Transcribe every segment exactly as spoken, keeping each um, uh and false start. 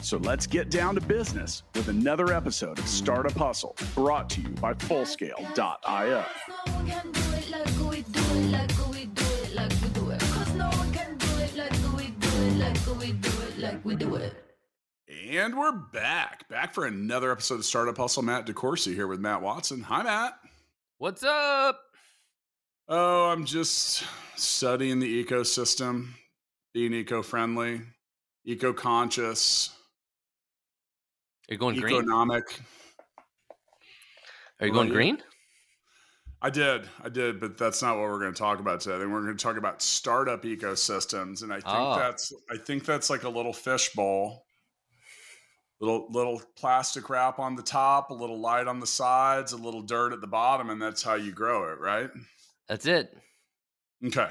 So let's get down to business with another episode of Startup Hustle, brought to you by Fullscale dot i o. And we're back. Back for another episode of Startup Hustle. Matt DeCourcy here with Matt Watson. Hi, Matt. What's up? Oh, I'm just studying the ecosystem, being eco-friendly, eco-conscious. Are you going economic. Green? Are you going green? I did. I did, but that's not what we're going to talk about today. We're going to talk about startup ecosystems, and I think oh. that's I think that's like a little fishbowl. Little little plastic wrap on the top, a little light on the sides, a little dirt at the bottom, and that's how you grow it, right? That's it. Okay.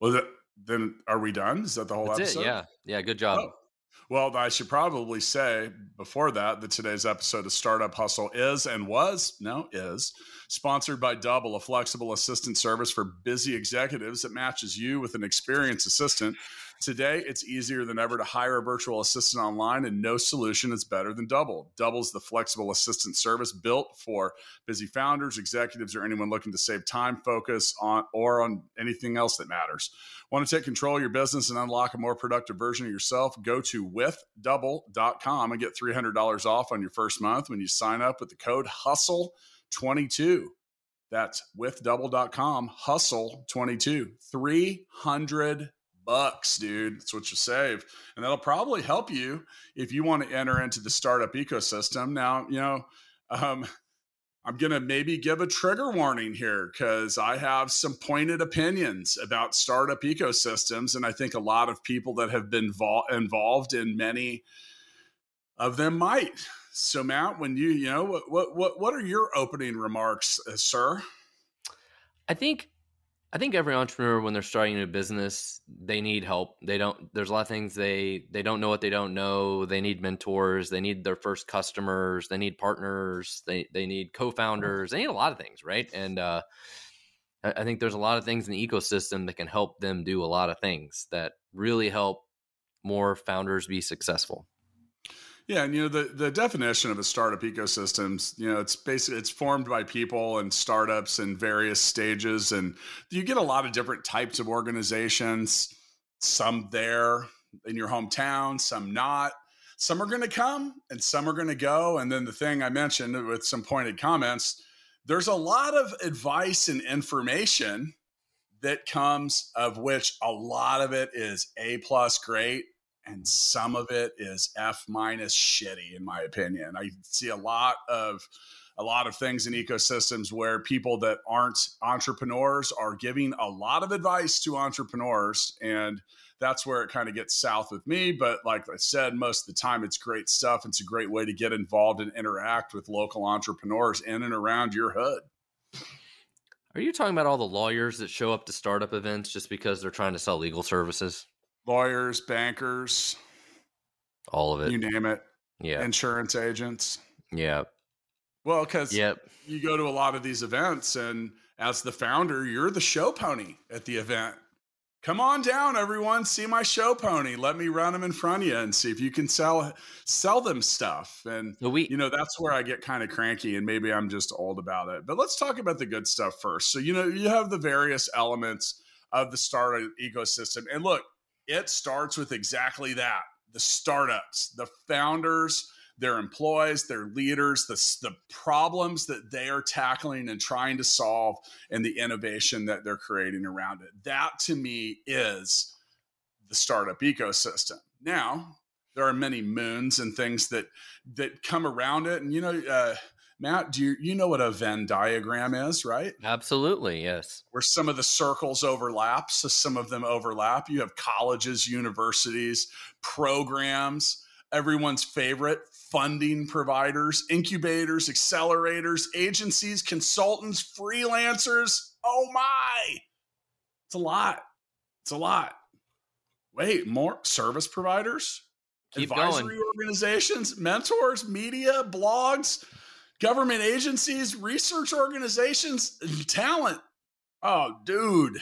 Well, th- then are we done? Is that the whole that's episode? It, yeah. Yeah, good job. Oh. Well, I should probably say before that, that today's episode of Startup Hustle is and was, no, is sponsored by Double, a flexible assistant service for busy executives that matches you with an experienced assistant. Today, it's easier than ever to hire a virtual assistant online, and no solution is better than Double. Double's the flexible assistant service built for busy founders, executives, or anyone looking to save time, focus on, or on anything else that matters. Want to take control of your business and unlock a more productive version of yourself? Go to with double dot com and get three hundred dollars off on your first month when you sign up with the code hustle twenty-two. That's with double dot com, hustle twenty-two, three hundred bucks, dude. That's what you save. And that'll probably help you if you want to enter into the startup ecosystem. Now, you know, um, I'm going to maybe give a trigger warning here because I have some pointed opinions about startup ecosystems. And I think a lot of people that have been vol- involved in many of them might. So Matt, when you, you know, what, what, what, what are your opening remarks, uh, sir? I think I think every entrepreneur, when they're starting a business, they need help. They don't, there's a lot of things they, they don't know what they don't know. They need mentors. They need their first customers. They need partners. They, they need co-founders. They need a lot of things. Right. And, uh, I think there's a lot of things in the ecosystem that can help them do a lot of things that really help more founders be successful. Yeah. And, you know, the, the definition of a startup ecosystem, you know, it's basically, it's formed by people and startups in various stages. And you get a lot of different types of organizations, some there in your hometown, some not, some are going to come and some are going to go. And then the thing I mentioned with some pointed comments, there's a lot of advice and information that comes, of which a lot of it is A plus great. And some of it is F minus shitty, in my opinion. I see a lot of a lot of things in ecosystems where people that aren't entrepreneurs are giving a lot of advice to entrepreneurs. And that's where it kind of gets south with me. But like I said, most of the time, it's great stuff. It's a great way to get involved and interact with local entrepreneurs in and around your hood. Are you talking about all the lawyers that show up to startup events just because they're trying to sell legal services? Lawyers, bankers, all of it. You name it. Yeah. Insurance agents. Yeah. Well, because yep. you go to a lot of these events, and as the founder, you're the show pony at the event. Come on down, everyone. See my show pony. Let me run them in front of you and see if you can sell sell them stuff. And, so we- you know, that's where I get kind of cranky, and maybe I'm just old about it. But let's talk about the good stuff first. So, you know, you have the various elements of the startup ecosystem. And look, it starts with exactly that. The startups, the founders, their employees, their leaders, the, the problems that they are tackling and trying to solve, and the innovation that they're creating around it. That, to me, is the startup ecosystem. Now, there are many moons and things that that come around it. And, you know, uh, Matt, do you, you know what a Venn diagram is, right? Absolutely, yes. Where some of the circles overlap, so some of them overlap. You have colleges, universities, programs, everyone's favorite funding providers, incubators, accelerators, agencies, consultants, freelancers. Oh my, it's a lot. It's a lot. Wait, more service providers, Keep advisory going. organizations, mentors, media, blogs, government agencies, research organizations, talent. Oh, dude.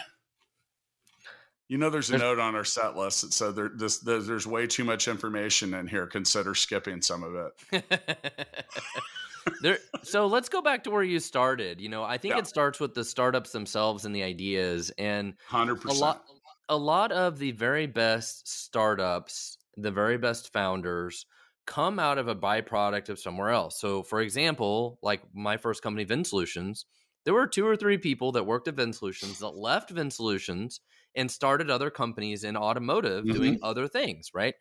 You know, there's a there's, note on our set list that said there, this, there, there's way too much information in here. Consider skipping some of it. there, so let's go back to where you started. You know, I think yeah. it starts with the startups themselves and the ideas. And one hundred percent. A lot, a lot of the very best startups, the very best founders come out of a byproduct of somewhere else. So, for example, like my first company, Vin Solutions, there were two or three people that worked at Vin Solutions that left Vin Solutions and started other companies in automotive mm-hmm. doing other things, right?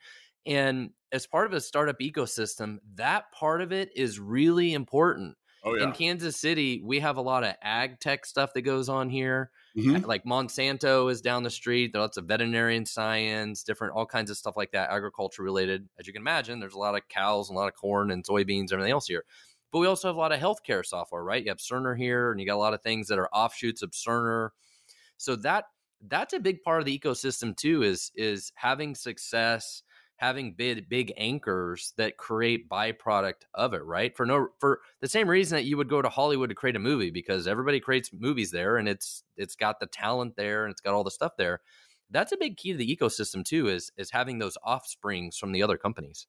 And as part of a startup ecosystem, that part of it is really important. Oh, yeah. In Kansas City, we have a lot of ag tech stuff that goes on here. Mm-hmm. Like Monsanto is down the street. There are lots of veterinarian science, different, all kinds of stuff like that, agriculture related. As you can imagine, there's a lot of cows and a lot of corn and soybeans, everything else here. But we also have a lot of healthcare software, right? You have Cerner here, and you got a lot of things that are offshoots of Cerner. So that that's a big part of the ecosystem too, is, is having success, having big, big anchors that create byproduct of it, right? For no, for the same reason that you would go to Hollywood to create a movie, because everybody creates movies there, and it's, it's got the talent there, and it's got all the stuff there. That's a big key to the ecosystem too, is, is having those offsprings from the other companies.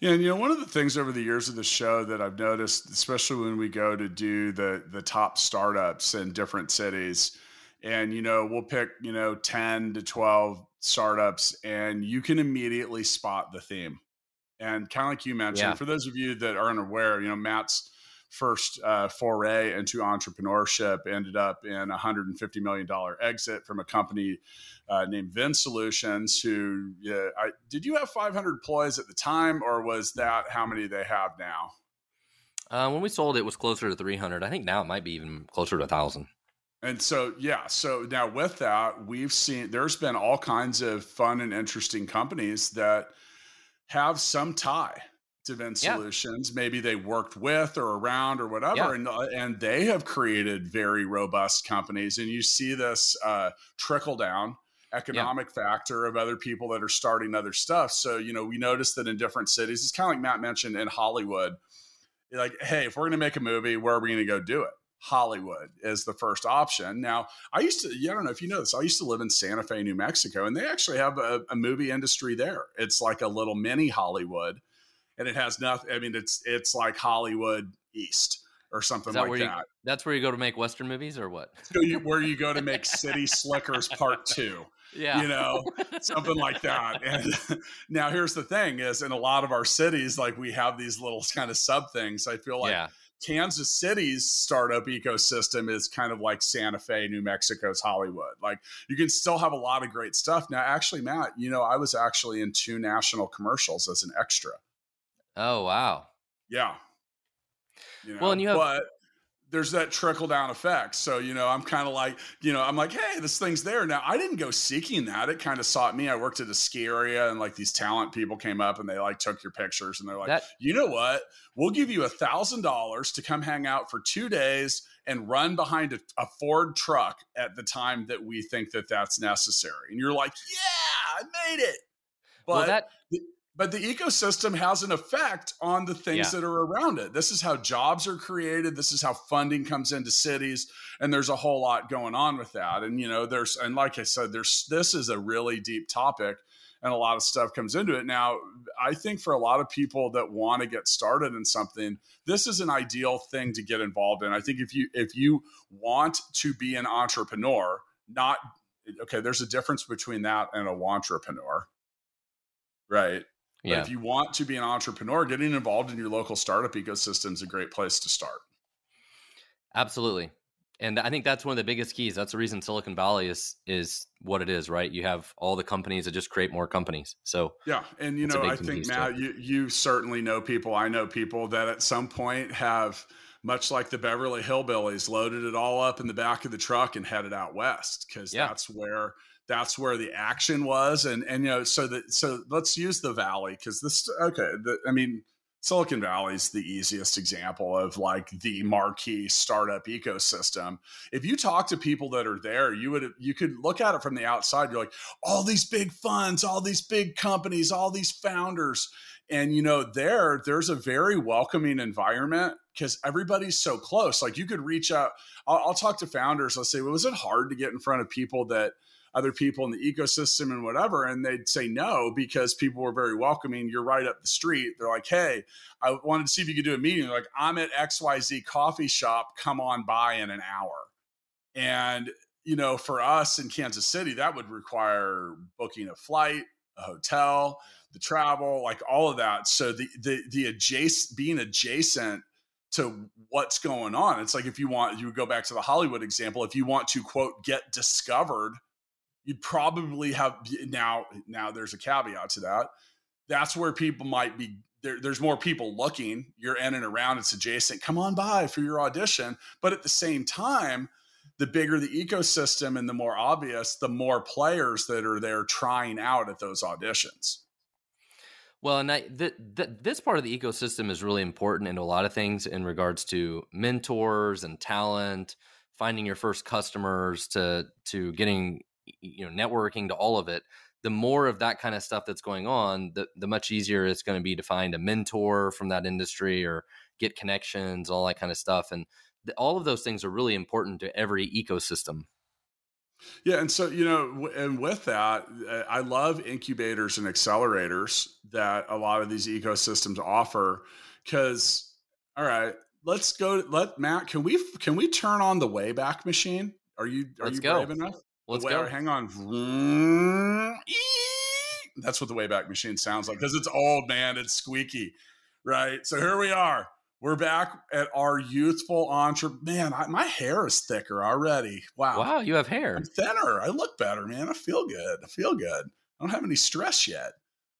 Yeah. And, you know, one of the things over the years of the show that I've noticed, especially when we go to do the, the top startups in different cities, and, you know, we'll pick, you know, ten to twelve startups, and you can immediately spot the theme. And kind of like you mentioned, yeah. for those of you that aren't aware, you know, Matt's first uh, foray into entrepreneurship ended up in a one hundred fifty million dollars exit from a company uh, named Vin Solutions, who, uh, I, did you have five hundred employees at the time, or was that how many they have now? Uh, when we sold, it was closer to three hundred. I think now it might be even closer to one thousand. And so, yeah, so now with that, we've seen, there's been all kinds of fun and interesting companies that have some tie to Vin yeah. Solutions. Maybe they worked with or around or whatever, yeah. and, and they have created very robust companies. And you see this uh, trickle down economic yeah. factor of other people that are starting other stuff. So, you know, we noticed that in different cities, it's kind of like Matt mentioned in Hollywood, like, hey, if we're going to make a movie, where are we going to go do it? Hollywood is the first option. Now, I used to, I don't know if you know this, I used to live in Santa Fe, New Mexico, and they actually have a, a movie industry there. It's like a little mini Hollywood, and it has nothing. I mean, it's, it's like Hollywood East or something that like that. You, that's where you go to make Western movies, or what? So you, where you go to make City Slickers Part Two. Yeah. You know, something like that. And now here's the thing is, in a lot of our cities, like we have these little kind of sub things. I feel like, yeah. Kansas City's startup ecosystem is kind of like Santa Fe, New Mexico's Hollywood. Like you can still have a lot of great stuff. Now, actually, Matt, you know, I was actually in two national commercials as an extra. Oh, wow. Yeah. You know, well, and you have, but there's that trickle down effect. So, you know, I'm kind of like, you know, I'm like, hey, this thing's there. Now, I didn't go seeking that. It kind of sought me. I worked at a ski area, and like these talent people came up and they like took your pictures, and they're like, that, you know what? We'll give you a thousand dollars to come hang out for two days and run behind a, a Ford truck at the time that we think that that's necessary. And you're like, yeah, I made it. But well, that, the, but the ecosystem has an effect on the things yeah. that are around it. This is how jobs are created. This is how funding comes into cities. And there's a whole lot going on with that. And, you know, there's, and like I said, there's, this is a really deep topic, and a lot of stuff comes into it. Now, I think for a lot of people that want to get started in something, this is an ideal thing to get involved in. I think if you, if you want to be an entrepreneur, not, okay, there's a difference between that and a wantrepreneur, right? But yeah. if you want to be an entrepreneur, getting involved in your local startup ecosystem is a great place to start. Absolutely. And I think that's one of the biggest keys. That's the reason Silicon Valley is, is what it is, right? You have all the companies that just create more companies. So yeah. And you know, I think Matt, you, you certainly know people. I know people that at some point have, much like the Beverly Hillbillies, loaded it all up in the back of the truck and headed out west. Cause yeah. that's where That's where the action was. And, and, you know, so that, so let's use the Valley, cause this, okay. The, I mean, Silicon Valley is the easiest example of like the marquee startup ecosystem. If you talk to people that are there, you would you could look at it from the outside. You're like, all these big funds, all these big companies, all these founders. And, you know, there, there's a very welcoming environment because everybody's so close. Like you could reach out. I'll, I'll talk to founders. I'll say, well, was it hard to get in front of people that other people in the ecosystem and whatever? And they'd say no, because people were very welcoming. You're right up the street. They're like, hey, I wanted to see if you could do a meeting. They're like, I'm at X Y Z coffee shop. Come on by in an hour. And, you know, for us in Kansas City, that would require booking a flight, a hotel, the travel, like all of that. So the, the, the adjacent, being adjacent to what's going on. It's like, if you want, you would go back to the Hollywood example. If you want to quote, get discovered, you'd probably have now, now there's a caveat to that. That's where people might be there. There's more people looking, you're in and around, it's adjacent, come on by for your audition. But at the same time, the bigger the ecosystem and the more obvious, the more players that are there trying out at those auditions. Well, and I, th- th- this part of the ecosystem is really important in a lot of things in regards to mentors and talent, finding your first customers to to getting, you know, networking to all of it. The more of that kind of stuff that's going on, the, the much easier it's going to be to find a mentor from that industry or get connections, all that kind of stuff. And th- all of those things are really important to every ecosystem. Yeah. And so, you know, and with that, I love incubators and accelerators that a lot of these ecosystems offer because, all right, let's go. Let Matt, can we, can we turn on the Wayback Machine? Are you, are let's you go. brave enough? Let's way, go. Hang on. That's what the Wayback Machine sounds like because it's old, man. It's squeaky, right? So here we are. We're back at our youthful entrepreneur. Man, I, my hair is thicker already. Wow. Wow, you have hair. I'm thinner. I look better, man. I feel good. I feel good. I don't have any stress yet.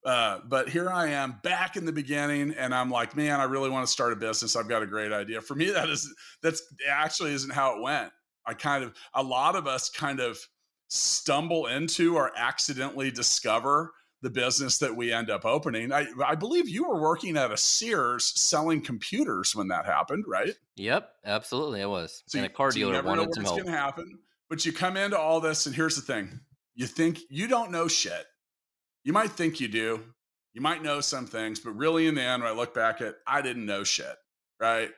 Uh, but here I am back in the beginning. And I'm like, man, I really want to start a business. I've got a great idea. For me, that is, that's actually isn't how it went. I kind of, a lot of us kind of stumble into or accidentally discover the business that we end up opening. I, I believe you were working at a Sears selling computers when that happened, right? Yep, absolutely, I was. So and you, a car so dealer wanted to help. Going to happen, but you come into all this, and here's the thing: you think you don't know shit. You might think you do. You might know some things, but really, in the end, when I look back at, I didn't know shit, right?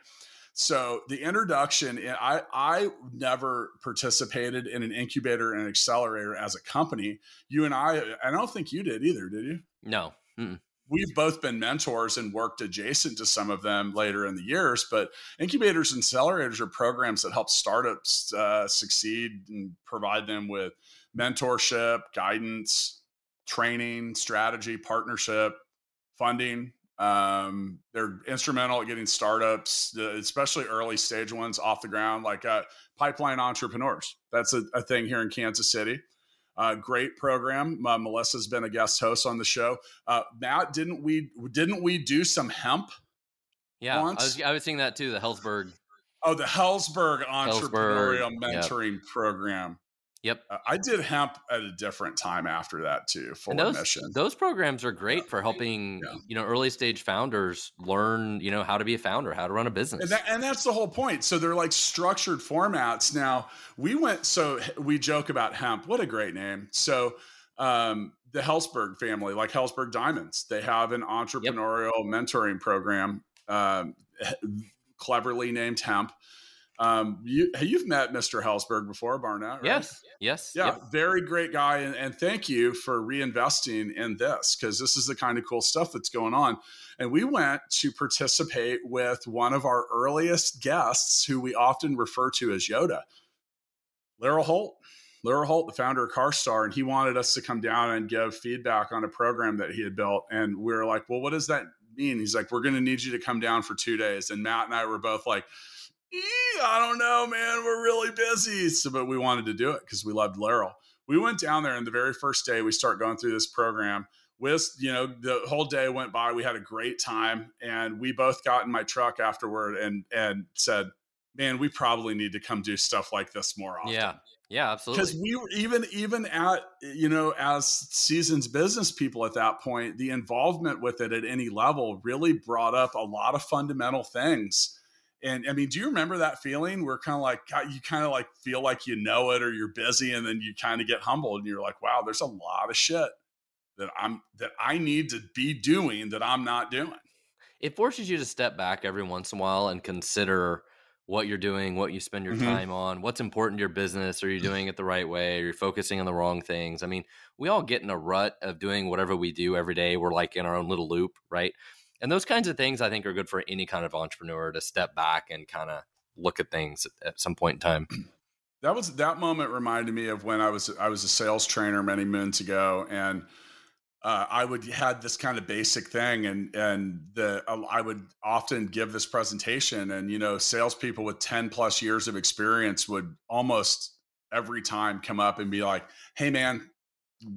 So the introduction, I, I never participated in an incubator and accelerator as a company. You and I, I don't think you did either, did you? No. Mm-mm. We've both been mentors and worked adjacent to some of them later in the years, but incubators and accelerators are programs that help startups uh, succeed and provide them with mentorship, guidance, training, strategy, partnership, funding. Um, they're instrumental at getting startups, especially early stage ones, off the ground, like uh, Pipeline Entrepreneurs. That's a, a thing here in Kansas City. Uh, great program. Uh, Melissa's been a guest host on the show. Uh, Matt, didn't we didn't we do some hemp? Yeah, once? I was I was seeing that too. The Helzberg. Oh, the Helzberg Entrepreneurial Helzberg, Mentoring yep. Program. Yep, uh, I did hemp at a different time after that too. For those, mission, those programs are great yeah. for helping yeah. you know early stage founders learn you know how to be a founder, how to run a business, and, that, and that's the whole point. So they're like structured formats. Now we went, so we joke about hemp. What a great name! So um, the Helzberg family, like Helzberg Diamonds, they have an entrepreneurial yep. mentoring program, um, cleverly named Hemp. Um, you, you've met Mister Helzberg before, Barnett, right? Yes, yes. Yeah, yep. Very great guy. And, and thank you for reinvesting in this because this is the kind of cool stuff that's going on. And we went to participate with one of our earliest guests who we often refer to as Yoda, Larry Holt. Larry Holt, the founder of CarStar, and he wanted us to come down and give feedback on a program that he had built. And we were like, well, what does that mean? He's like, we're going to need you to come down for two days. And Matt and I were both like, I don't know, man, we're really busy. So, but we wanted to do it because we loved Laurel. We went down there and the very first day we start going through this program with, you know, the whole day went by. We had a great time and we both got in my truck afterward and, and said, man, we probably need to come do stuff like this more often. Yeah. Yeah, absolutely. Because we were even, even at, you know, as seasoned business people at that point, the involvement with it at any level really brought up a lot of fundamental things. And I mean, do you remember that feeling where kind of like, you kind of like feel like you know it or you're busy, and then you kind of get humbled and you're like, wow, there's a lot of shit that I'm, that I need to be doing that I'm not doing. It forces you to step back every once in a while and consider what you're doing, what you spend your mm-hmm. time on, what's important to your business. Are you doing it the right way? Are you focusing on the wrong things? I mean, we all get in a rut of doing whatever we do every day. We're like in our own little loop, right? And those kinds of things I think are good for any kind of entrepreneur to step back and kind of look at things at, at some point in time. That was, that moment reminded me of when I was, I was a sales trainer many moons ago, and Uh, I would had this kind of basic thing, and and the I would often give this presentation, and you know, salespeople with ten plus years of experience would almost every time come up and be like, "Hey, man,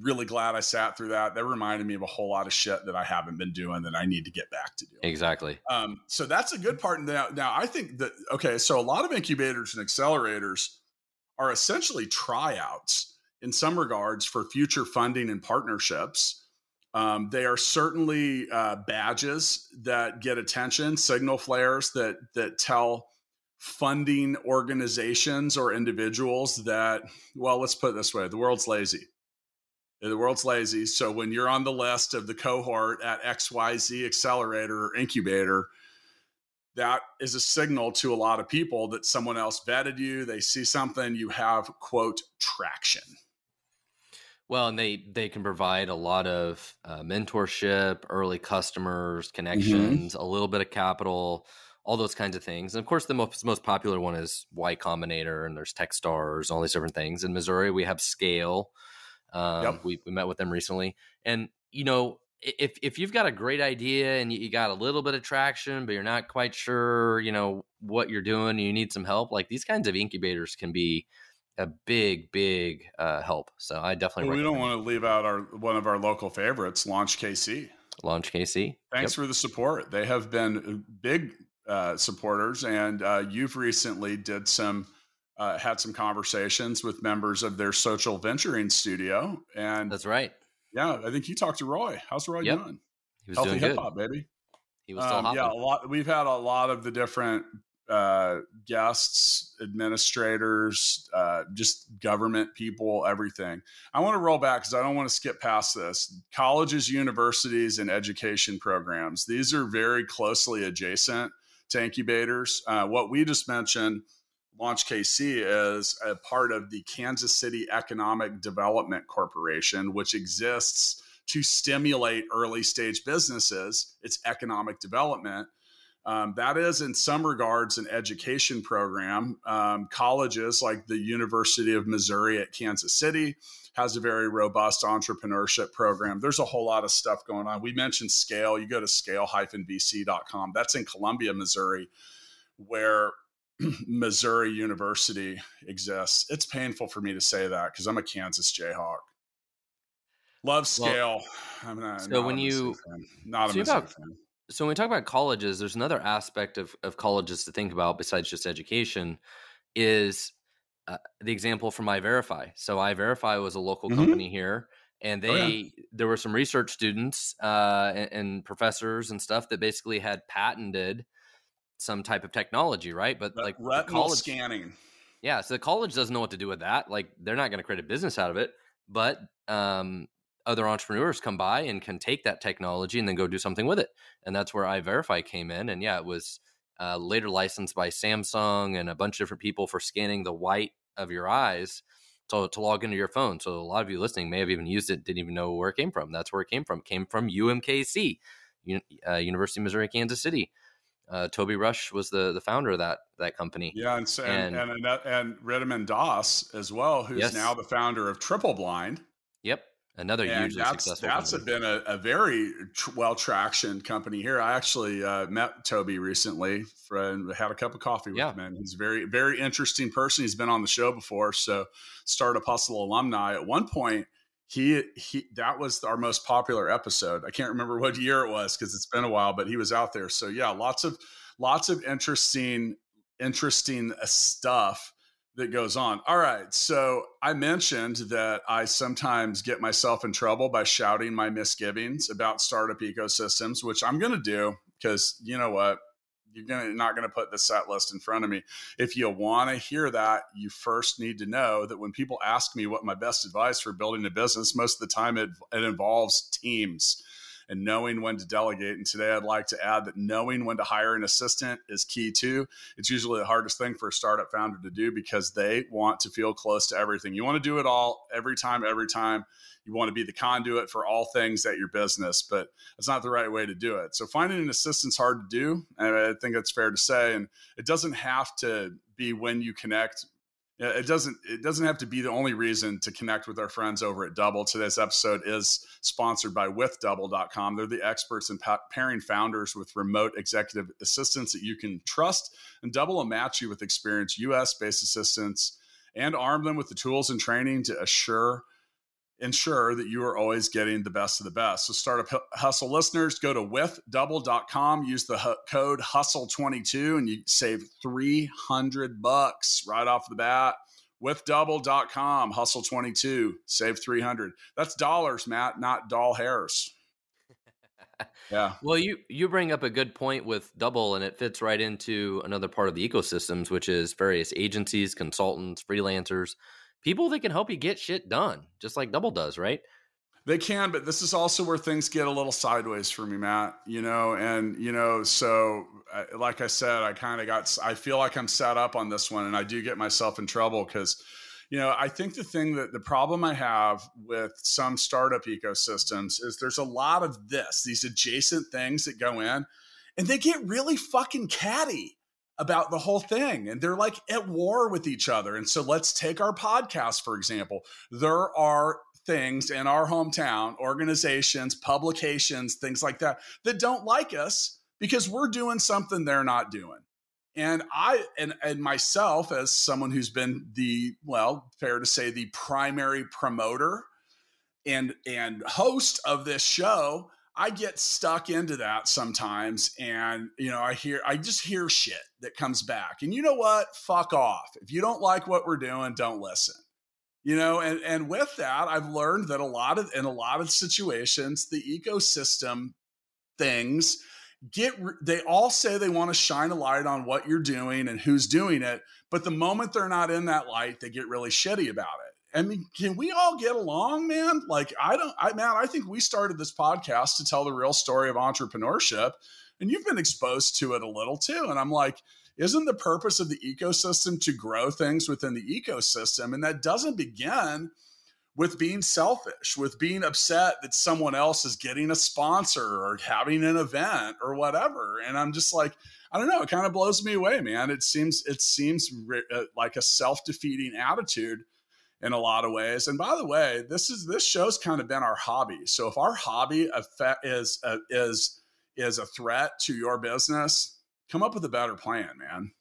really glad I sat through that. That reminded me of a whole lot of shit that I haven't been doing that I need to get back to doing." Exactly. Um, so that's a good part. Now, now I think that okay, so a lot of incubators and accelerators are essentially tryouts in some regards for future funding and partnerships. Um, they are certainly uh, badges that get attention, signal flares that that tell funding organizations or individuals that, well, let's put it this way, the world's lazy. The world's lazy. So when you're on the list of the cohort at X Y Z accelerator or incubator, that is a signal to a lot of people that someone else vetted you. They see something, you have, quote, traction. Well, and they, they can provide a lot of uh, mentorship, early customers, connections, mm-hmm. a little bit of capital, all those kinds of things. And of course, the most, most popular one is Y Combinator, and there's Techstars, all these different things. In Missouri, we have Scale. Um, yep. we, we met with them recently. And, you know, if if you've got a great idea and you got a little bit of traction, but you're not quite sure, you know, what you're doing, and you need some help, like these kinds of incubators can be a big, big uh, help. So I definitely well, recommend. We don't want to leave out our one of our local favorites, LaunchKC. LaunchKC. Thanks yep. for the support. They have been big uh, supporters, and uh, you've recently did some uh, had some conversations with members of their social venturing studio. And that's right. Yeah, I think you talked to Roy. How's Roy yep. doing? He was Healthy doing good. Hip hop, baby. He was still um, yeah, a lot. We've had a lot of the different. Uh, guests, administrators, uh, just government people, everything. I want to roll back because I don't want to skip past this. Colleges, universities, and education programs. These are very closely adjacent to incubators. Uh, what we just mentioned, LaunchKC, is a part of the Kansas City Economic Development Corporation, which exists to stimulate early stage businesses. It's economic development. Um, that is, in some regards, an education program. Um, colleges like the University of Missouri at Kansas City has a very robust entrepreneurship program. There's a whole lot of stuff going on. We mentioned Scale. You go to scale dash v c dot com. That's in Columbia, Missouri, where Missouri University exists. It's painful for me to say that because I'm a Kansas Jayhawk. Love Scale. Well, I'm not, so not when a you, fan. Not so a Missouri got- fan. So when we talk about colleges, there's another aspect of, of colleges to think about besides just education is uh, the example from iVerify. So iVerify was a local mm-hmm. company here, and they oh, yeah. there were some research students uh, and, and professors and stuff that basically had patented some type of technology, right? But that like retinal college, scanning. Yeah, so the college doesn't know what to do with that. Like they're not going to create a business out of it, but um other entrepreneurs come by and can take that technology and then go do something with it. And that's where iVerify came in. And yeah, it was uh, later licensed by Samsung and a bunch of different people for scanning the white of your eyes to, to log into your phone. So a lot of you listening may have even used it, didn't even know where it came from. That's where it came from. It came from U M K C, uh, University of Missouri, Kansas City. Uh, Toby Rush was the the founder of that that company. Yeah, and so, and, and, and, and Rittiman Doss as well, who's yes. now the founder of Triple Blind. Yep. Another and hugely that's, successful that's company. Been a, a very tr- well-tractioned company here. I actually uh, met Toby recently for, and had a cup of coffee with yeah. him. And he's a very, very interesting person. He's been on the show before. So Startup Hustle alumni. At one point, he he that was our most popular episode. I can't remember what year it was because it's been a while, but he was out there. So yeah, lots of lots of interesting interesting stuff that goes on. All right. So I mentioned that I sometimes get myself in trouble by shouting my misgivings about startup ecosystems, which I'm going to do because you know what? You're gonna, not going to put the set list in front of me. If you want to hear that, you first need to know that when people ask me what my best advice for building a business, most of the time it, it involves teams and knowing when to delegate. And today I'd like to add that knowing when to hire an assistant is key too. It's usually the hardest thing for a startup founder to do because they want to feel close to everything. You want to do it all every time, every time. You want to be the conduit for all things at your business, but it's not the right way to do it. So finding an assistant's hard to do. And I think that's fair to say, and it doesn't have to be when you connect. It doesn't, it doesn't have to be the only reason to connect with our friends over at Double. Today's episode is sponsored by with double dot com. They're the experts in pa- pairing founders with remote executive assistants that you can trust, and Double will match you with experienced U S based assistants and arm them with the tools and training to assure ensure that you are always getting the best of the best. So Startup Hustle listeners, go to with double dot com, use the h- code hustle twenty-two, and you save three hundred bucks right off the bat. with double dot com, hustle twenty-two, save three hundred. That's dollars, Matt, not doll hairs. Yeah. Well, you, you bring up a good point with Double, and it fits right into another part of the ecosystems, which is various agencies, consultants, freelancers, people that can help you get shit done, just like Double does, right? They can, but this is also where things get a little sideways for me, Matt, you know, and, you know, so I, like I said, I kind of got, I feel like I'm set up on this one, and I do get myself in trouble because, you know, I think the thing that the problem I have with some startup ecosystems is there's a lot of this, these adjacent things that go in, and they get really fucking catty about the whole thing. And they're like at war with each other. And so let's take our podcast, for example. There are things in our hometown, organizations, publications, things like that, that don't like us because we're doing something they're not doing. And I, and, and myself as someone who's been the, well, fair to say the primary promoter and, and host of this show, I get stuck into that sometimes, and you know, I hear, I just hear shit that comes back. And you know what? Fuck off. If you don't like what we're doing, don't listen. You know, and and with that, I've learned that a lot of in a lot of situations, the ecosystem things get. They all say they want to shine a light on what you're doing and who's doing it, but the moment they're not in that light, they get really shitty about it. I mean, can we all get along, man? Like, I don't, I, man, I think we started this podcast to tell the real story of entrepreneurship, and you've been exposed to it a little too. And I'm like, isn't the purpose of the ecosystem to grow things within the ecosystem? And that doesn't begin with being selfish, with being upset that someone else is getting a sponsor or having an event or whatever. And I'm just like, I don't know, it kind of blows me away, man. It seems, it seems re- uh, like a self-defeating attitude in a lot of ways. And by the way, this is this show's kind of been our hobby. So if our hobby is a, is is a threat to your business, come up with a better plan, man.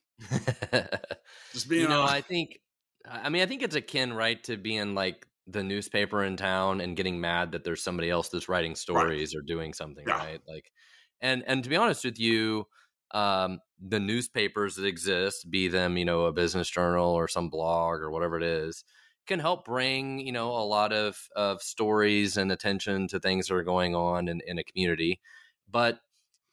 Just being, you know, honest. I think, I mean, I think it's akin, right, to being like the newspaper in town and getting mad that there's somebody else that's writing stories, right, or doing something, yeah, right? Like, and and to be honest with you, um, the newspapers that exist, be them, you know, a business journal or some blog or whatever it is, can help bring, you know, a lot of, of stories and attention to things that are going on in, in a community. But,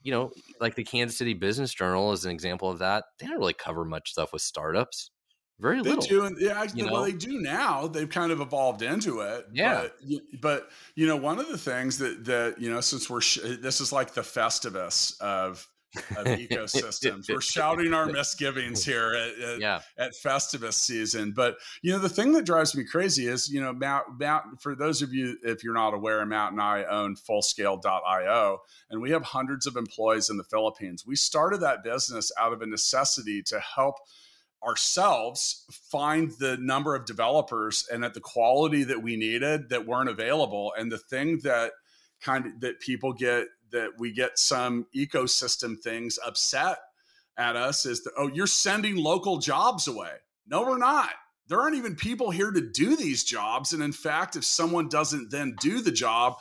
you know, like the Kansas City Business Journal is an example of that. They don't really cover much stuff with startups. Very they little. Do, and yeah, actually, well, know? They do now. They've kind of evolved into it. Yeah. But, but you know, one of the things that, that you know, since we're, sh- this is like the Festivus of, of ecosystems. We're shouting our misgivings here at, at, yeah. at Festivus season. But, you know, the thing that drives me crazy is, you know, Matt, Matt, for those of you, if you're not aware, Matt and I own full scale dot io, and we have hundreds of employees in the Philippines. We started that business out of a necessity to help ourselves find the number of developers and at the quality that we needed that weren't available. And the thing that kind of, that people get, that we get some ecosystem things upset at us is that, oh, you're sending local jobs away. No, we're not. There aren't even people here to do these jobs. And in fact, if someone doesn't then do the job,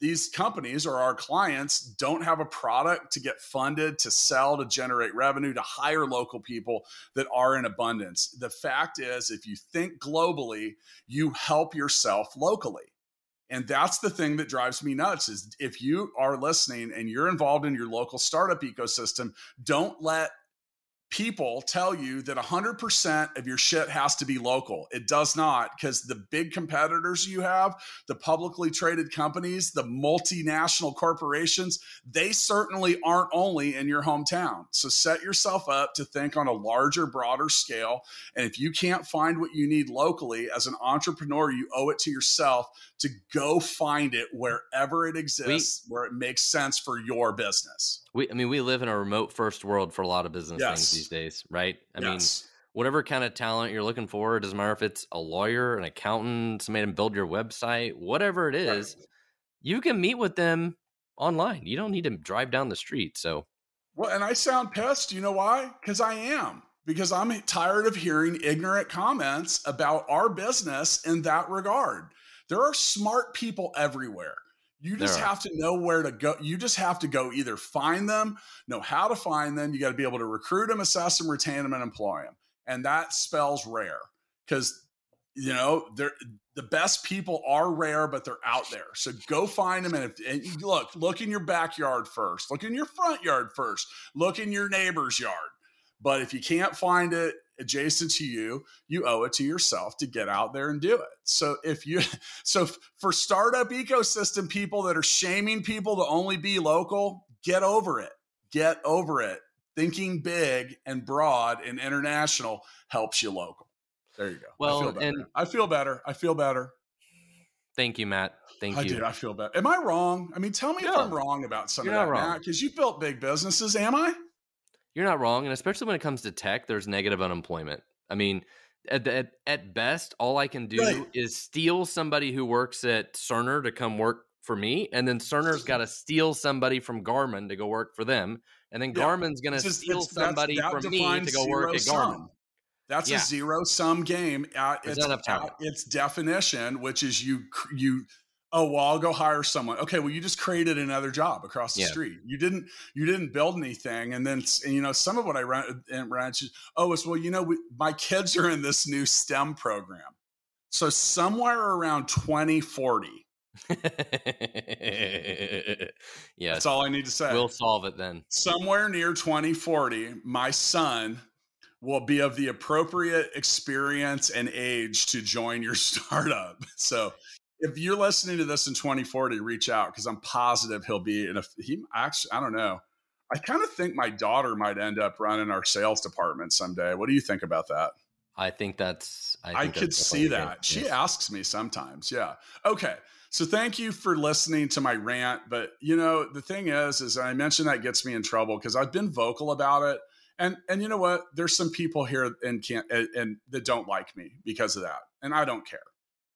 these companies or our clients don't have a product to get funded, to sell, to generate revenue, to hire local people that are in abundance. The fact is, if you think globally, you help yourself locally. And that's the thing that drives me nuts is if you are listening and you're involved in your local startup ecosystem, don't let people tell you that one hundred percent of your shit has to be local. It does not, because the big competitors you have, the publicly traded companies, the multinational corporations, they certainly aren't only in your hometown. So set yourself up to think on a larger, broader scale. And if you can't find what you need locally, as an entrepreneur, you owe it to yourself to go find it wherever it exists, we, where it makes sense for your business. We, I mean, we live in a remote first world for a lot of business yes. things these days, right? I yes. mean, whatever kind of talent you're looking for, it doesn't matter if it's a lawyer, an accountant, somebody to build your website, whatever it is, right. you can meet with them online. You don't need to drive down the street. So, well, and I sound pissed. You know why? Because I am. Because I'm tired of hearing ignorant comments about our business in that regard. There are smart people everywhere. You just have to know where to go. You just have to go either find them, know how to find them. You got to be able to recruit them, assess them, retain them, and employ them. And that spells rare, because, you know, they're, the best people are rare, but they're out there. So go find them. And, if, and you look, look in your backyard first. Look in your front yard first. Look in your neighbor's yard. But if you can't find it adjacent to you, you owe it to yourself to get out there and do it. So if you, so for startup ecosystem people that are shaming people to only be local, get over it, get over it. Thinking big and broad and international helps you local. There you go. Well, I feel better. And I feel better. I feel better. Thank you, Matt. Thank I you. I did. I feel better. Am I wrong? I mean, tell me no. if I'm wrong about some You're of that, wrong. Matt, because you built big businesses. Am I? You're not wrong. And especially when it comes to tech, there's negative unemployment. I mean, at at, at best, all I can do right. is steal somebody who works at Cerner to come work for me. And then Cerner's got to steal somebody from Garmin to go work for them. And then yeah. Garmin's going to steal it's, somebody that from me to go work at sum. Garmin. That's yeah. a zero sum game at its, at its definition, which is you, you, oh, well, I'll go hire someone. Okay. Well, you just created another job across the yeah. street. You didn't, you didn't build anything. And then, and, you know, some of what I ran, ran to, oh, it's, well, you know, we, my kids are in this new STEM program. So somewhere around twenty forty. Yeah. That's all I need to say. We'll solve it then. Somewhere near twenty forty, my son will be of the appropriate experience and age to join your startup. So if you're listening to this in twenty forty, reach out, because I'm positive he'll be in a, he actually, I don't know. I kind of think my daughter might end up running our sales department someday. What do you think about that? I think that's, I, think I could that's see that. She yes. asks me sometimes. Yeah. Okay. So thank you for listening to my rant. But you know, the thing is, is I mentioned that gets me in trouble because I've been vocal about it. And, and you know what, there's some people here and can't, and, and that don't like me because of that. And I don't care,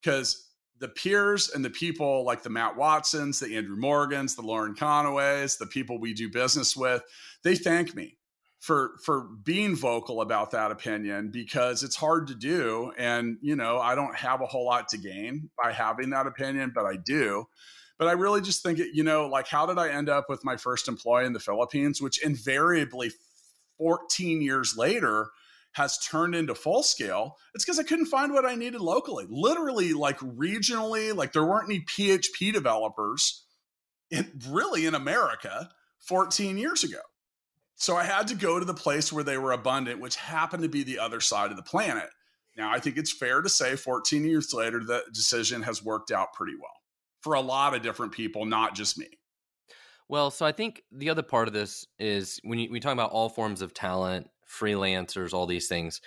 because the peers and the people like the Matt Watsons, the Andrew Morgans, the Lauren Conaways, the people we do business with, they thank me for, for being vocal about that opinion, because it's hard to do. And, you know, I don't have a whole lot to gain by having that opinion, but I do. But I really just think, it, you know, like, how did I end up with my first employee in the Philippines, which invariably fourteen years later has turned into Full Scale? It's because I couldn't find what I needed locally, literally, like regionally, like there weren't any P H P developers in, really in America fourteen years ago. So I had to go to the place where they were abundant, which happened to be the other side of the planet. Now, I think it's fair to say fourteen years later, the decision has worked out pretty well for a lot of different people, not just me. Well, so I think the other part of this is when you, we talk about all forms of talent, freelancers, all these things.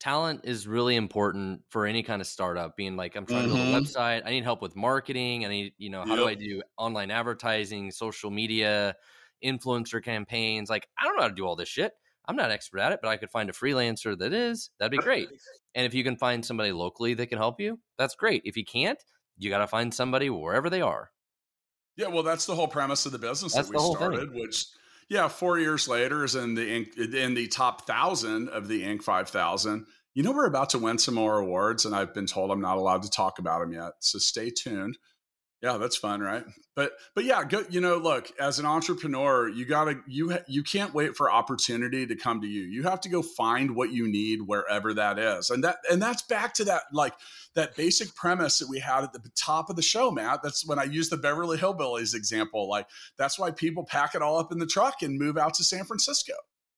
Talent is really important for any kind of startup, being like, I'm trying mm-hmm. to build a website. I need help with marketing. I need, you know, how yep. do I do online advertising, social media, influencer campaigns? Like, I don't know how to do all this shit. I'm not an expert at it, but I could find a freelancer that is, that'd be great. And if you can find somebody locally that can help you, that's great. If you can't, you got to find somebody wherever they are. Yeah. Well, that's the whole premise of the business that's that we started, thing. which Yeah, four years later is in the in the top thousand of the Inc five thousand. You know, we're about to win some more awards, and I've been told I'm not allowed to talk about them yet. So stay tuned. Yeah, that's fun, right? But but yeah, go, you know, look, as an entrepreneur, you gotta you you can't wait for opportunity to come to you. You have to go find what you need wherever that is, and that and that's back to that like that basic premise that we had at the top of the show, Matt. That's when I used the Beverly Hillbillies example. Like that's why people pack it all up in the truck and move out to San Francisco,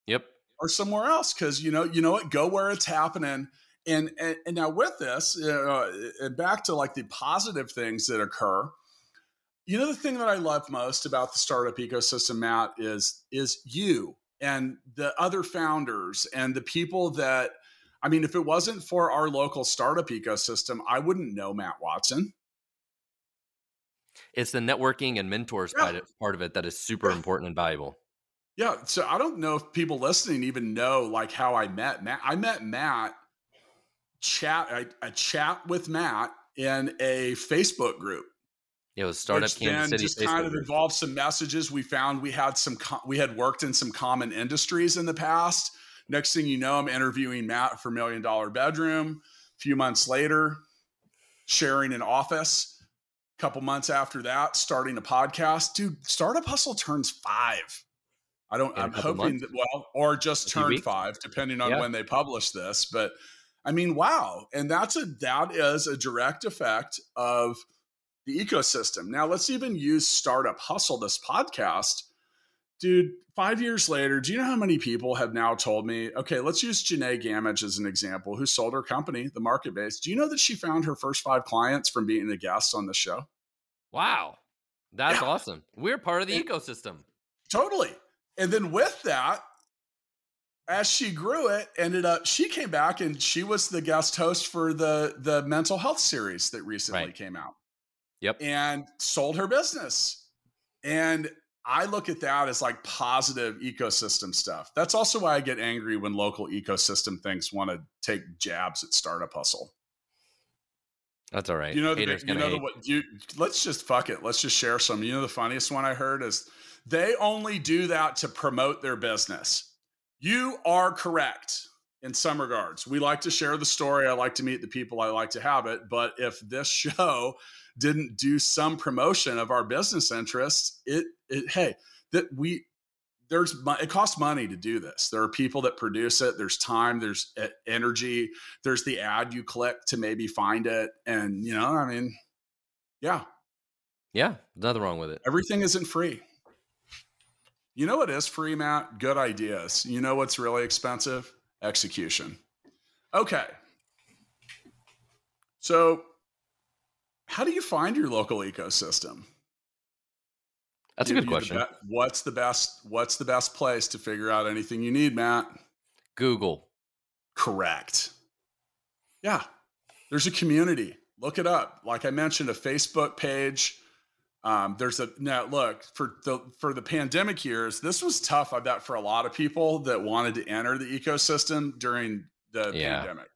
yep, or somewhere else, because you know you know what, go where it's happening. And, and and now with this, uh, and back to like the positive things that occur, you know, the thing that I love most about the startup ecosystem, Matt, is is you and the other founders and the people that, I mean, if it wasn't for our local startup ecosystem, I wouldn't know Matt Watson. It's the networking and mentors yeah. part, part of it that is super important and valuable. Yeah. So I don't know if people listening even know like how I met Matt. I met Matt. Chat a, a chat with Matt in a Facebook group. It was Startup Kansas City. Just kind of involved some messages. We found we had some we had worked in some common industries in the past. Next thing you know, I'm interviewing Matt for Million Dollar Bedroom. A few months later, sharing an office. A couple months after that, starting a podcast. Dude, Startup Hustle turns five. I don't. In I'm hoping months. that well, or just turned five, depending on yeah. when they publish this, but. I mean, wow. And that's a, that is a direct effect of the ecosystem. Now let's even use Startup Hustle, this podcast, dude, five years later, do you know how many people have now told me, okay, let's use Janae Gamage as an example, who sold her company, the Market Base. Do you know that she found her first five clients from being a guest on the show? Wow. That's yeah. awesome. We're part of the and, ecosystem. Totally. And then with that, as she grew it, ended up, she came back and she was the guest host for the, the mental health series that recently right. came out. Yep. And sold her business. And I look at that as like positive ecosystem stuff. That's also why I get angry when local ecosystem things want to take jabs at Startup Hustle. That's all right. You know, the, you know the, what, you, let's just fuck it. Let's just share some. You know, the funniest one I heard is they only do that to promote their business. You are correct in some regards. We like to share the story. I like to meet the people. I like to have it. But if this show didn't do some promotion of our business interests, it, it hey, that we, there's, it costs money to do this. There are people that produce it. There's time, there's energy, there's the ad you click to maybe find it. And you know, I mean, yeah. Yeah. Nothing wrong with it. Everything isn't free. You know what is free, Matt? Good ideas. You know what's really expensive? Execution. Okay. So how do you find your local ecosystem? That's Give a good question. The be- what's the best, what's the best place to figure out anything you need, Matt? Google. Correct. Yeah. There's a community. Look it up. Like I mentioned, a Facebook page. Um, there's a now look for the, for the pandemic years, this was tough. I bet for a lot of people that wanted to enter the ecosystem during the yeah. pandemic,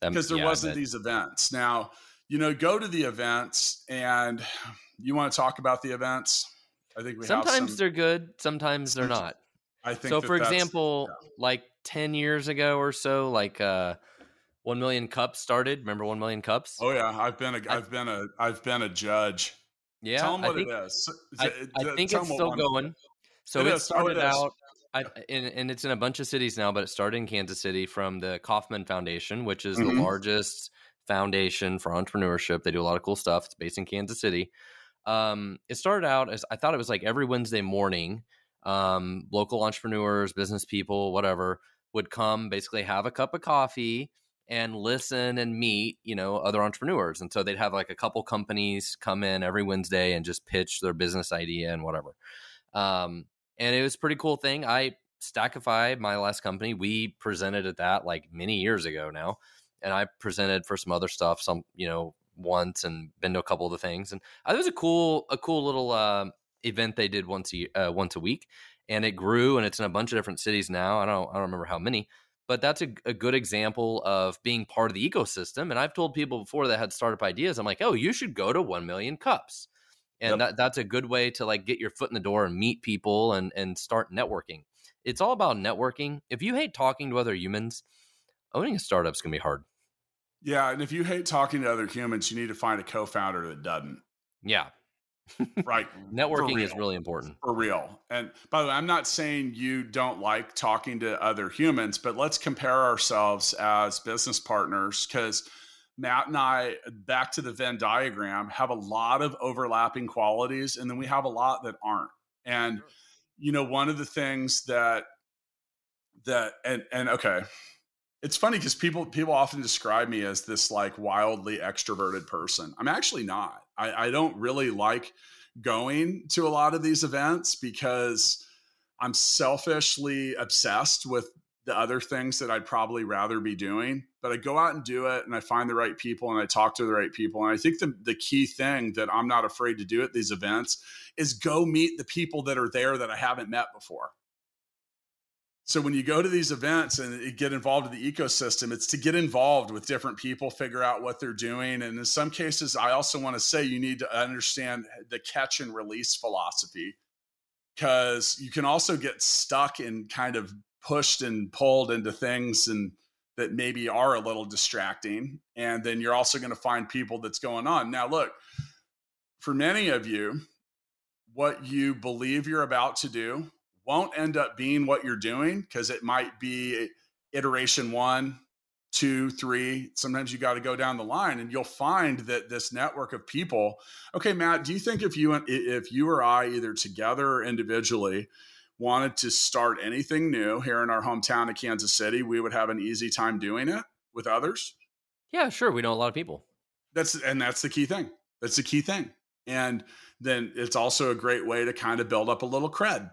because um, there yeah, wasn't these events. Now, you know, go to the events and you want to talk about the events. I think we sometimes have some, they're good. Sometimes they're not. I think so. That for example, yeah. like ten years ago or so, like, uh, One Million Cups started. Remember One Million Cups? Oh yeah. I've been, a, I, I've been a, I've been a judge. Yeah, tell them what I think, it is. I, I think it's still going. So it, it started out, I, and, and it's in a bunch of cities now, but it started in Kansas City from the Kauffman Foundation, which is mm-hmm. the largest foundation for entrepreneurship. They do a lot of cool stuff. It's based in Kansas City. Um, it started out as, I thought it was like every Wednesday morning, um, local entrepreneurs, business people, whatever, would come basically have a cup of coffee and listen and meet, you know, other entrepreneurs. And so they'd have like a couple companies come in every Wednesday and just pitch their business idea and whatever. Um, and it was a pretty cool thing. I, Stackify, my last company, we presented at that like many years ago now. And I presented for some other stuff, some, you know, once and been to a couple of the things. And it was a cool, a cool little uh, event they did once a, uh, once a week. And it grew and it's in a bunch of different cities now. I don't, I don't remember how many. But that's a, a good example of being part of the ecosystem. And I've told people before that had startup ideas, I'm like, oh, you should go to One Million Cups. And yep. that, that's a good way to like get your foot in the door and meet people and, and start networking. It's all about networking. If you hate talking to other humans, owning a startup is going to be hard. Yeah. And if you hate talking to other humans, you need to find a co-founder that doesn't. Yeah. Right. Networking is really important. For real. And by the way, I'm not saying you don't like talking to other humans, but let's compare ourselves as business partners, because Matt and I, back to the Venn diagram, have a lot of overlapping qualities, and then we have a lot that aren't. And, you know, one of the things that, that, and, and okay, it's funny because people, people often describe me as this like wildly extroverted person. I'm actually not. I, I don't really like going to a lot of these events because I'm selfishly obsessed with the other things that I'd probably rather be doing, but I go out and do it and I find the right people and I talk to the right people. And I think the, the key thing that I'm not afraid to do at these events is go meet the people that are there that I haven't met before. So when you go to these events and get involved in the ecosystem, it's to get involved with different people, figure out what they're doing. And in some cases, I also want to say you need to understand the catch and release philosophy, because you can also get stuck and kind of pushed and pulled into things and that maybe are a little distracting. And then you're also going to find people that's going on. Now, look, for many of you, what you believe you're about to do won't end up being what you're doing, because it might be iteration one, two, three. Sometimes you got to go down the line, and you'll find that this network of people. Okay, Matt, do you think if you if you or I, either together or individually, wanted to start anything new here in our hometown of Kansas City, we would have an easy time doing it with others? Yeah, sure. We know a lot of people. That's and that's the key thing. That's the key thing. And then it's also a great way to kind of build up a little cred.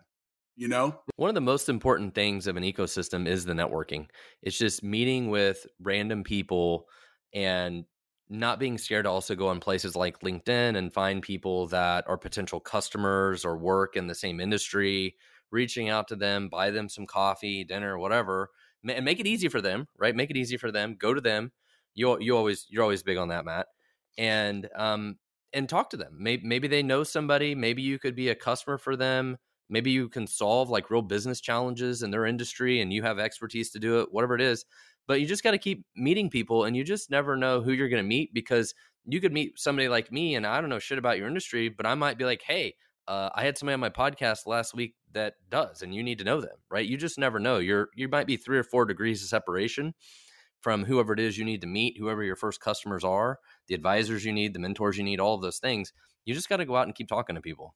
You know, one of the most important things of an ecosystem is the networking. It's just meeting with random people and not being scared to also go on places like LinkedIn and find people that are potential customers or work in the same industry, reaching out to them, buy them some coffee, dinner, whatever, and make it easy for them, right? Make it easy for them. Go to them. You you always you're always big on that, Matt. And um and talk to them. Maybe maybe they know somebody. Maybe you could be a customer for them. Maybe you can solve like real business challenges in their industry and you have expertise to do it, whatever it is. But you just got to keep meeting people, and you just never know who you're going to meet, because you could meet somebody like me and I don't know shit about your industry, but I might be like, hey, uh, I had somebody on my podcast last week that does, and you need to know them, right? You just never know. You're, you might be three or four degrees of separation from whoever it is you need to meet, whoever your first customers are, the advisors you need, the mentors you need, all of those things. You just got to go out and keep talking to people.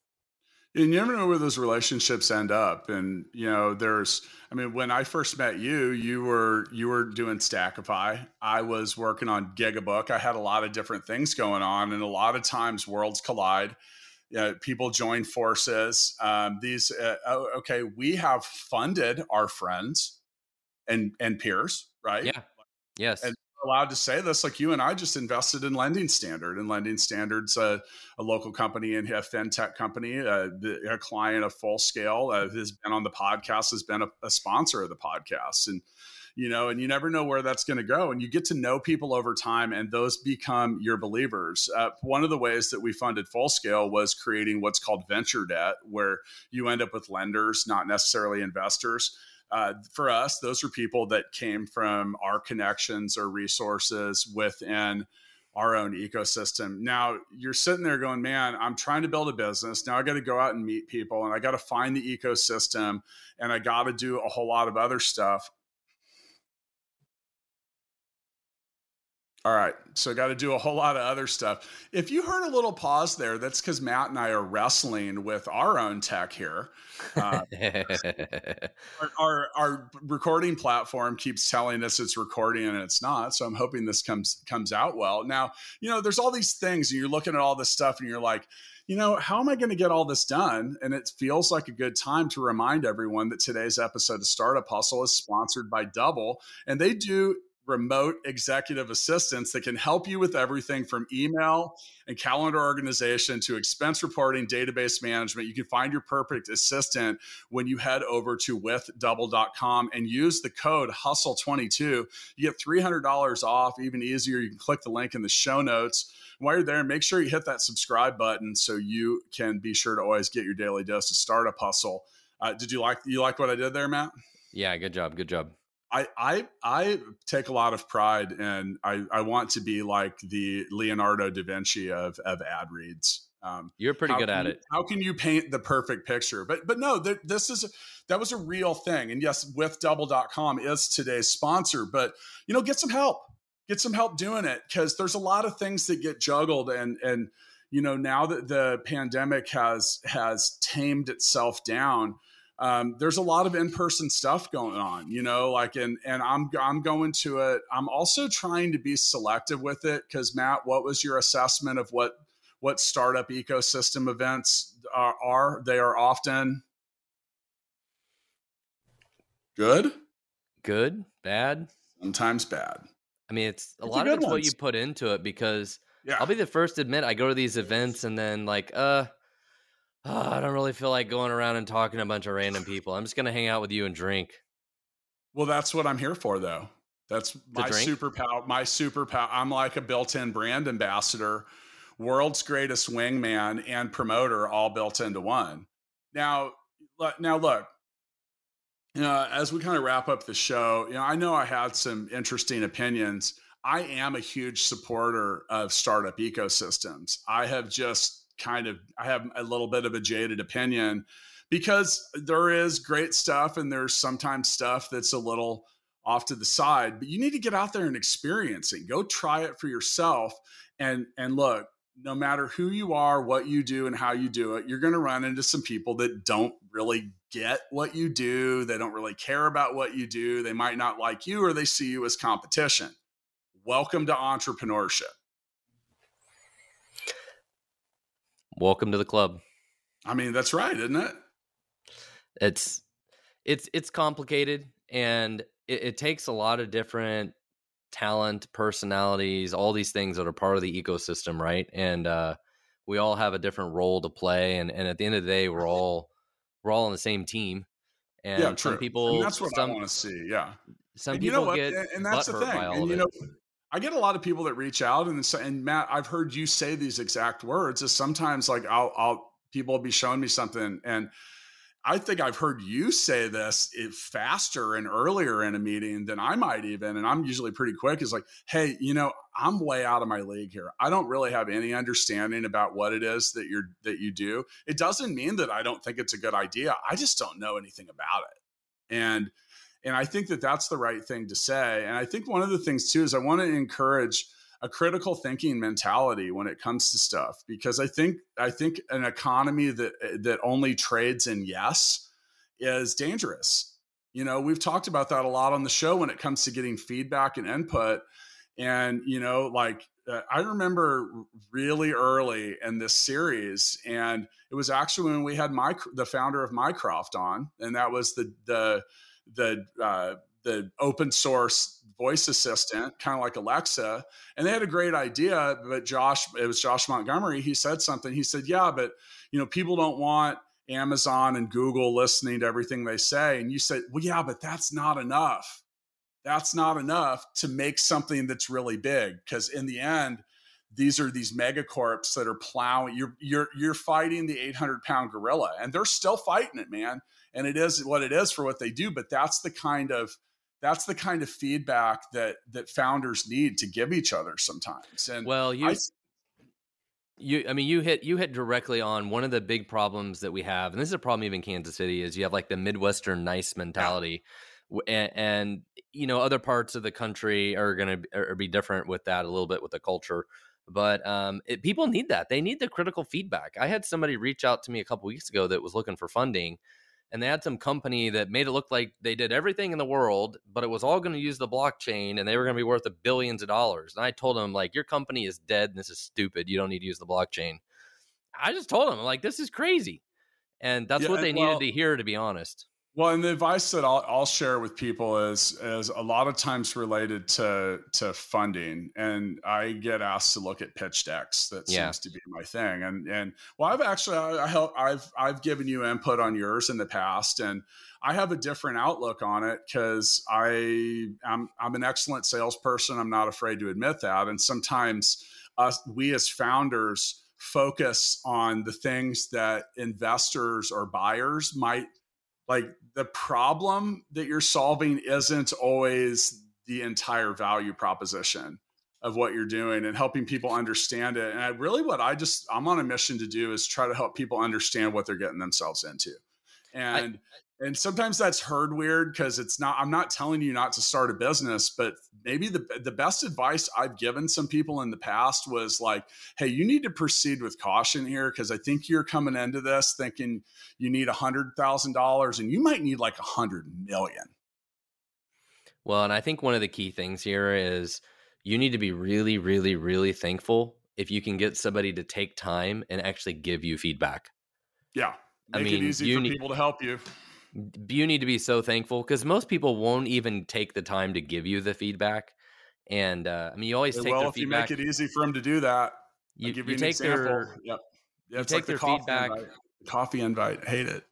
And you never know where those relationships end up. And, you know, there's, I mean, when I first met you, you were, you were doing Stackify. I was working on GigaBook. I had a lot of different things going on, and a lot of times worlds collide. You know, people join forces. Um, these, uh, oh, okay, we have funded our friends and, and peers, right? Yeah. Yes. And allowed to say this, like you and I just invested in Lending Standard, and Lending Standard's a, a local company and a fintech company, uh, the, a client of Fullscale, uh, has been on the podcast, has been a, a sponsor of the podcast, and you know, and you never know where that's going to go, and you get to know people over time, and those become your believers. Uh, one of the ways that we funded Fullscale was creating what's called venture debt, where you end up with lenders, not necessarily investors. Uh, for us, those are people that came from our connections or resources within our own ecosystem. Now you're sitting there going, man, I'm trying to build a business. Now I got to go out and meet people, and I got to find the ecosystem, and I got to do a whole lot of other stuff. All right. So I got to do a whole lot of other stuff. If you heard a little pause there, that's because Matt and I are wrestling with our own tech here. Uh, our, our, our recording platform keeps telling us it's recording and it's not. So I'm hoping this comes, comes out well. Now, you know, there's all these things, and you're looking at all this stuff and you're like, you know, how am I going to get all this done? And it feels like a good time to remind everyone that today's episode of Startup Hustle is sponsored by Double, and they do remote executive assistants that can help you with everything from email and calendar organization to expense reporting, database management. You can find your perfect assistant when you head over to with double dot com and use the code hustle twenty-two. You get three hundred dollars off, even easier. You can click the link in the show notes. While you're there, make sure you hit that subscribe button so you can be sure to always get your daily dose of Startup Hustle. Uh, did you like, you like what I did there, Matt? Yeah, good job. Good job. I, I I take a lot of pride, and I, I want to be like the Leonardo da Vinci of, of ad reads. Um, You're pretty good at it. How can you paint the perfect picture? But but no, th this is that was a real thing. And yes, with double dot com is today's sponsor. But you know, get some help. Get some help doing it, because there's a lot of things that get juggled. And and you know, now that the pandemic has has tamed itself down, um, there's a lot of in-person stuff going on. You know, like and and I'm I'm going to it. I'm also trying to be selective with it, because Matt, what was your assessment of what what startup ecosystem events are, are. They are often good, good, bad, sometimes bad. I mean, it's a it's lot a of it's ones. What you put into it, because yeah. I'll be the first to admit, I go to these events and then like, uh, uh, I don't really feel like going around and talking to a bunch of random people. I'm just going to hang out with you and drink. Well, that's what I'm here for though. That's my superpower, my superpower. I'm like a built-in brand ambassador, world's greatest wingman and promoter, all built into one. Now, now look, you know, as we kind of wrap up the show, you know, I know I had some interesting opinions. I am a huge supporter of startup ecosystems. I have just kind of, I have a little bit of a jaded opinion, because there is great stuff and there's sometimes stuff that's a little off to the side, but you need to get out there and experience it. Go try it for yourself. And, and look, no matter who you are, what you do, and how you do it, you're going to run into some people that don't really get what you do. They don't really care about what you do. They might not like you, or they see you as competition. Welcome to entrepreneurship. Welcome to the club. I mean, that's right, isn't it? It's, it's, it's complicated, and it, it takes a lot of different talent, personalities, all these things that are part of the ecosystem, right? And uh, we all have a different role to play. And, and at the end of the day, we're all we're all on the same team. And yeah, some people, and that's what some, I want to see. Yeah, some and people you know get and, and that's the thing. And you know, it. I get a lot of people that reach out and say, and Matt, I've heard you say these exact words. Is sometimes like I'll I'll people will be showing me something, and I think I've heard you say this faster and earlier in a meeting than I might even, and I'm usually pretty quick. It's like, hey, you know, I'm way out of my league here. I don't really have any understanding about what it is that you're, that you do. It doesn't mean that I don't think it's a good idea. I just don't know anything about it. And, and I think that that's the right thing to say. And I think one of the things too, is I want to encourage a critical thinking mentality when it comes to stuff, because I think I think an economy that that only trades in yes is dangerous. You know, we've talked about that a lot on the show when it comes to getting feedback and input. And you know, like uh, I remember really early in this series, and it was actually when we had my the founder of Mycroft on, and that was the the the uh, the open source voice assistant, kind of like Alexa. And they had a great idea, but Josh, it was Josh Montgomery. He said something, he said, yeah, but you know, people don't want Amazon and Google listening to everything they say. And you said, well, yeah, but that's not enough. That's not enough to make something that's really big. Cause in the end, these are these megacorps that are plowing, you're, you're, you're fighting the eight hundred pound gorilla, and they're still fighting it, man. And it is what it is for what they do, but that's the kind of That's the kind of feedback that that founders need to give each other sometimes. And well, you, I, you, I mean, you hit you hit directly on one of the big problems that we have, and this is a problem even in Kansas City, is you have like the Midwestern nice mentality, yeah. and, and you know, other parts of the country are going to be different with that a little bit with the culture, but um, it, people need that. They need the critical feedback. I had somebody reach out to me a couple weeks ago that was looking for funding. And they had some company that made it look like they did everything in the world, but it was all going to use the blockchain, and they were going to be worth a billions of dollars. And I told them, like, your company is dead, and this is stupid. You don't need to use the blockchain. I just told them, like, this is crazy. And that's yeah, what they well, needed to hear, to be honest. Well, and the advice that I'll, I'll share with people is, is a lot of times related to, to funding. And I get asked to look at pitch decks. That yeah. seems to be my thing. And, and well, I've actually, I, I help, I've, I've given you input on yours in the past, and I have a different outlook on it, because I, I'm, I'm an excellent salesperson. I'm not afraid to admit that. And sometimes us, we as founders focus on the things that investors or buyers might like. The problem that you're solving isn't always the entire value proposition. of what you're doing and helping people understand it. And I really, what I just, I'm on a mission to do is try to help people understand what they're getting themselves into. And, I, and sometimes that's heard weird because it's not, I'm not telling you not to start a business, but maybe the, the best advice I've given some people in the past was like, hey, you need to proceed with caution here. Cause I think you're coming into this thinking you need a hundred thousand dollars and you might need like a hundred million. Well, and I think one of the key things here is, you need to be really, really, really thankful if you can get somebody to take time and actually give you feedback. Yeah. Make I mean, it easy for need, people to help you. You need to be so thankful because most people won't even take the time to give you the feedback. And uh, I mean, you always they take will their if feedback. You make it easy for them to do that. You, give you, you take their, yep. yeah, it's you take like their the coffee feedback. Invite. Coffee invite. I hate it.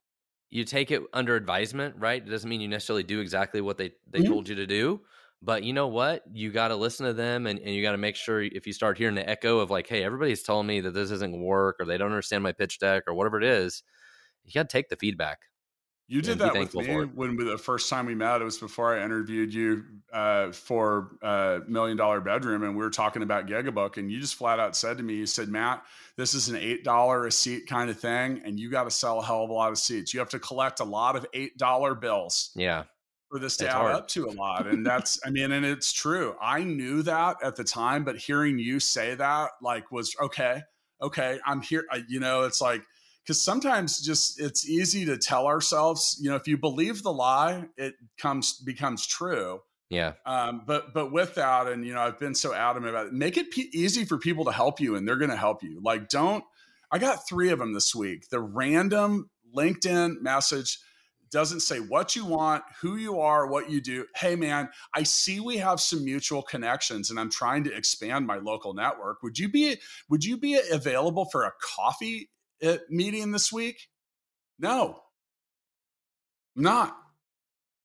You take it under advisement, right? It doesn't mean you necessarily do exactly what they, they mm-hmm. told you to do. But you know what? You got to listen to them and, and you got to make sure if you start hearing the echo of like, hey, everybody's telling me that this isn't going to work or they don't understand my pitch deck or whatever it is, you got to take the feedback. You did that with me when we, the first time we met, it was before I interviewed you uh, for uh, Million Dollar Bedroom. And we were talking about GigaBook and you just flat out said to me, you said, Matt, this is an eight dollars a seat kind of thing. And you got to sell a hell of a lot of seats. You have to collect a lot of eight dollars bills. Yeah. For this to add up to a lot. And that's, I mean, and it's true. I knew that at the time, but hearing you say that like was okay. Okay. I'm here. I, you know, it's like, cause sometimes just, it's easy to tell ourselves, you know, if you believe the lie, it comes, becomes true. Yeah. Um, but, but with that, and, you know, I've been so adamant about it, make it p- easy for people to help you and they're going to help you. Like, don't, I got three of them this week. The random LinkedIn message doesn't say what you want, who you are, what you do. Hey, man, I see we have some mutual connections and I'm trying to expand my local network. Would you be, would you be available for a coffee meeting this week? No, I'm not.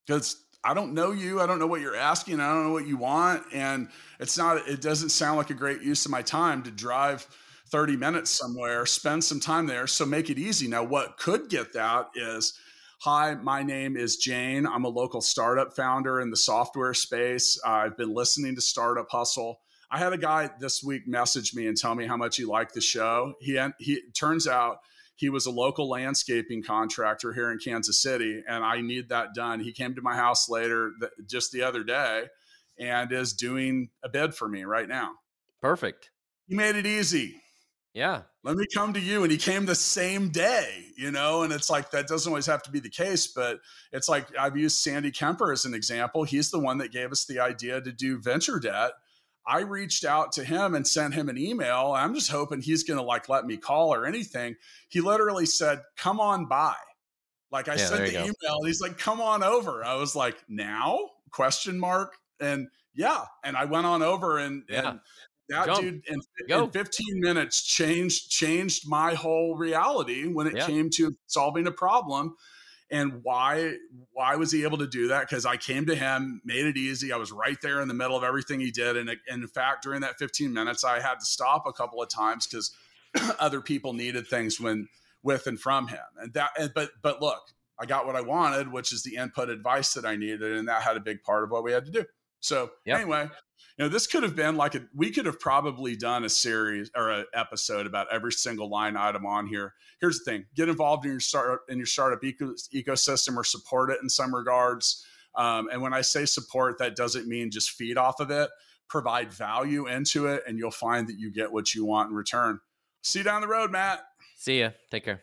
Because I don't know you. I don't know what you're asking. I don't know what you want. And it's not, it doesn't sound like a great use of my time to drive thirty minutes somewhere, spend some time there. So make it easy. Now, what could get that is, hi, my name is Jane. I'm a local startup founder in the software space. Uh, I've been listening to Startup Hustle. I had a guy this week message me and tell me how much he liked the show. He, he turns out he was a local landscaping contractor here in Kansas City, and I need that done. He came to my house later th- just the other day and is doing a bid for me right now. Perfect. He made it easy. Yeah. Let me come to you. And he came the same day, you know, and it's like, that doesn't always have to be the case, but it's like, I've used Sandy Kemper as an example. He's the one that gave us the idea to do venture debt. I reached out to him and sent him an email. I'm just hoping he's going to like, let me call or anything. He literally said, come on by. Like I yeah, sent the go. email and he's like, come on over. I was like, now question mark. And yeah. And I went on over and, yeah. and, That Jump. dude in, in fifteen minutes changed changed my whole reality when it yeah. came to solving a problem. And why why was he able to do that? Because I came to him, made it easy. I was right there in the middle of everything he did. And, and in fact, during that fifteen minutes, I had to stop a couple of times because other people needed things when with and from him. And that, and, but but look, I got what I wanted, which is the input advice that I needed, and that had a big part of what we had to do. So yep. anyway. You know, this could have been like a, we could have probably done a series or an episode about every single line item on here. Here's the thing: get involved in your startup in your startup eco, ecosystem or support it in some regards. Um, and when I say support, that doesn't mean just feed off of it. Provide value into it, and you'll find that you get what you want in return. See you down the road, Matt. See ya. Take care.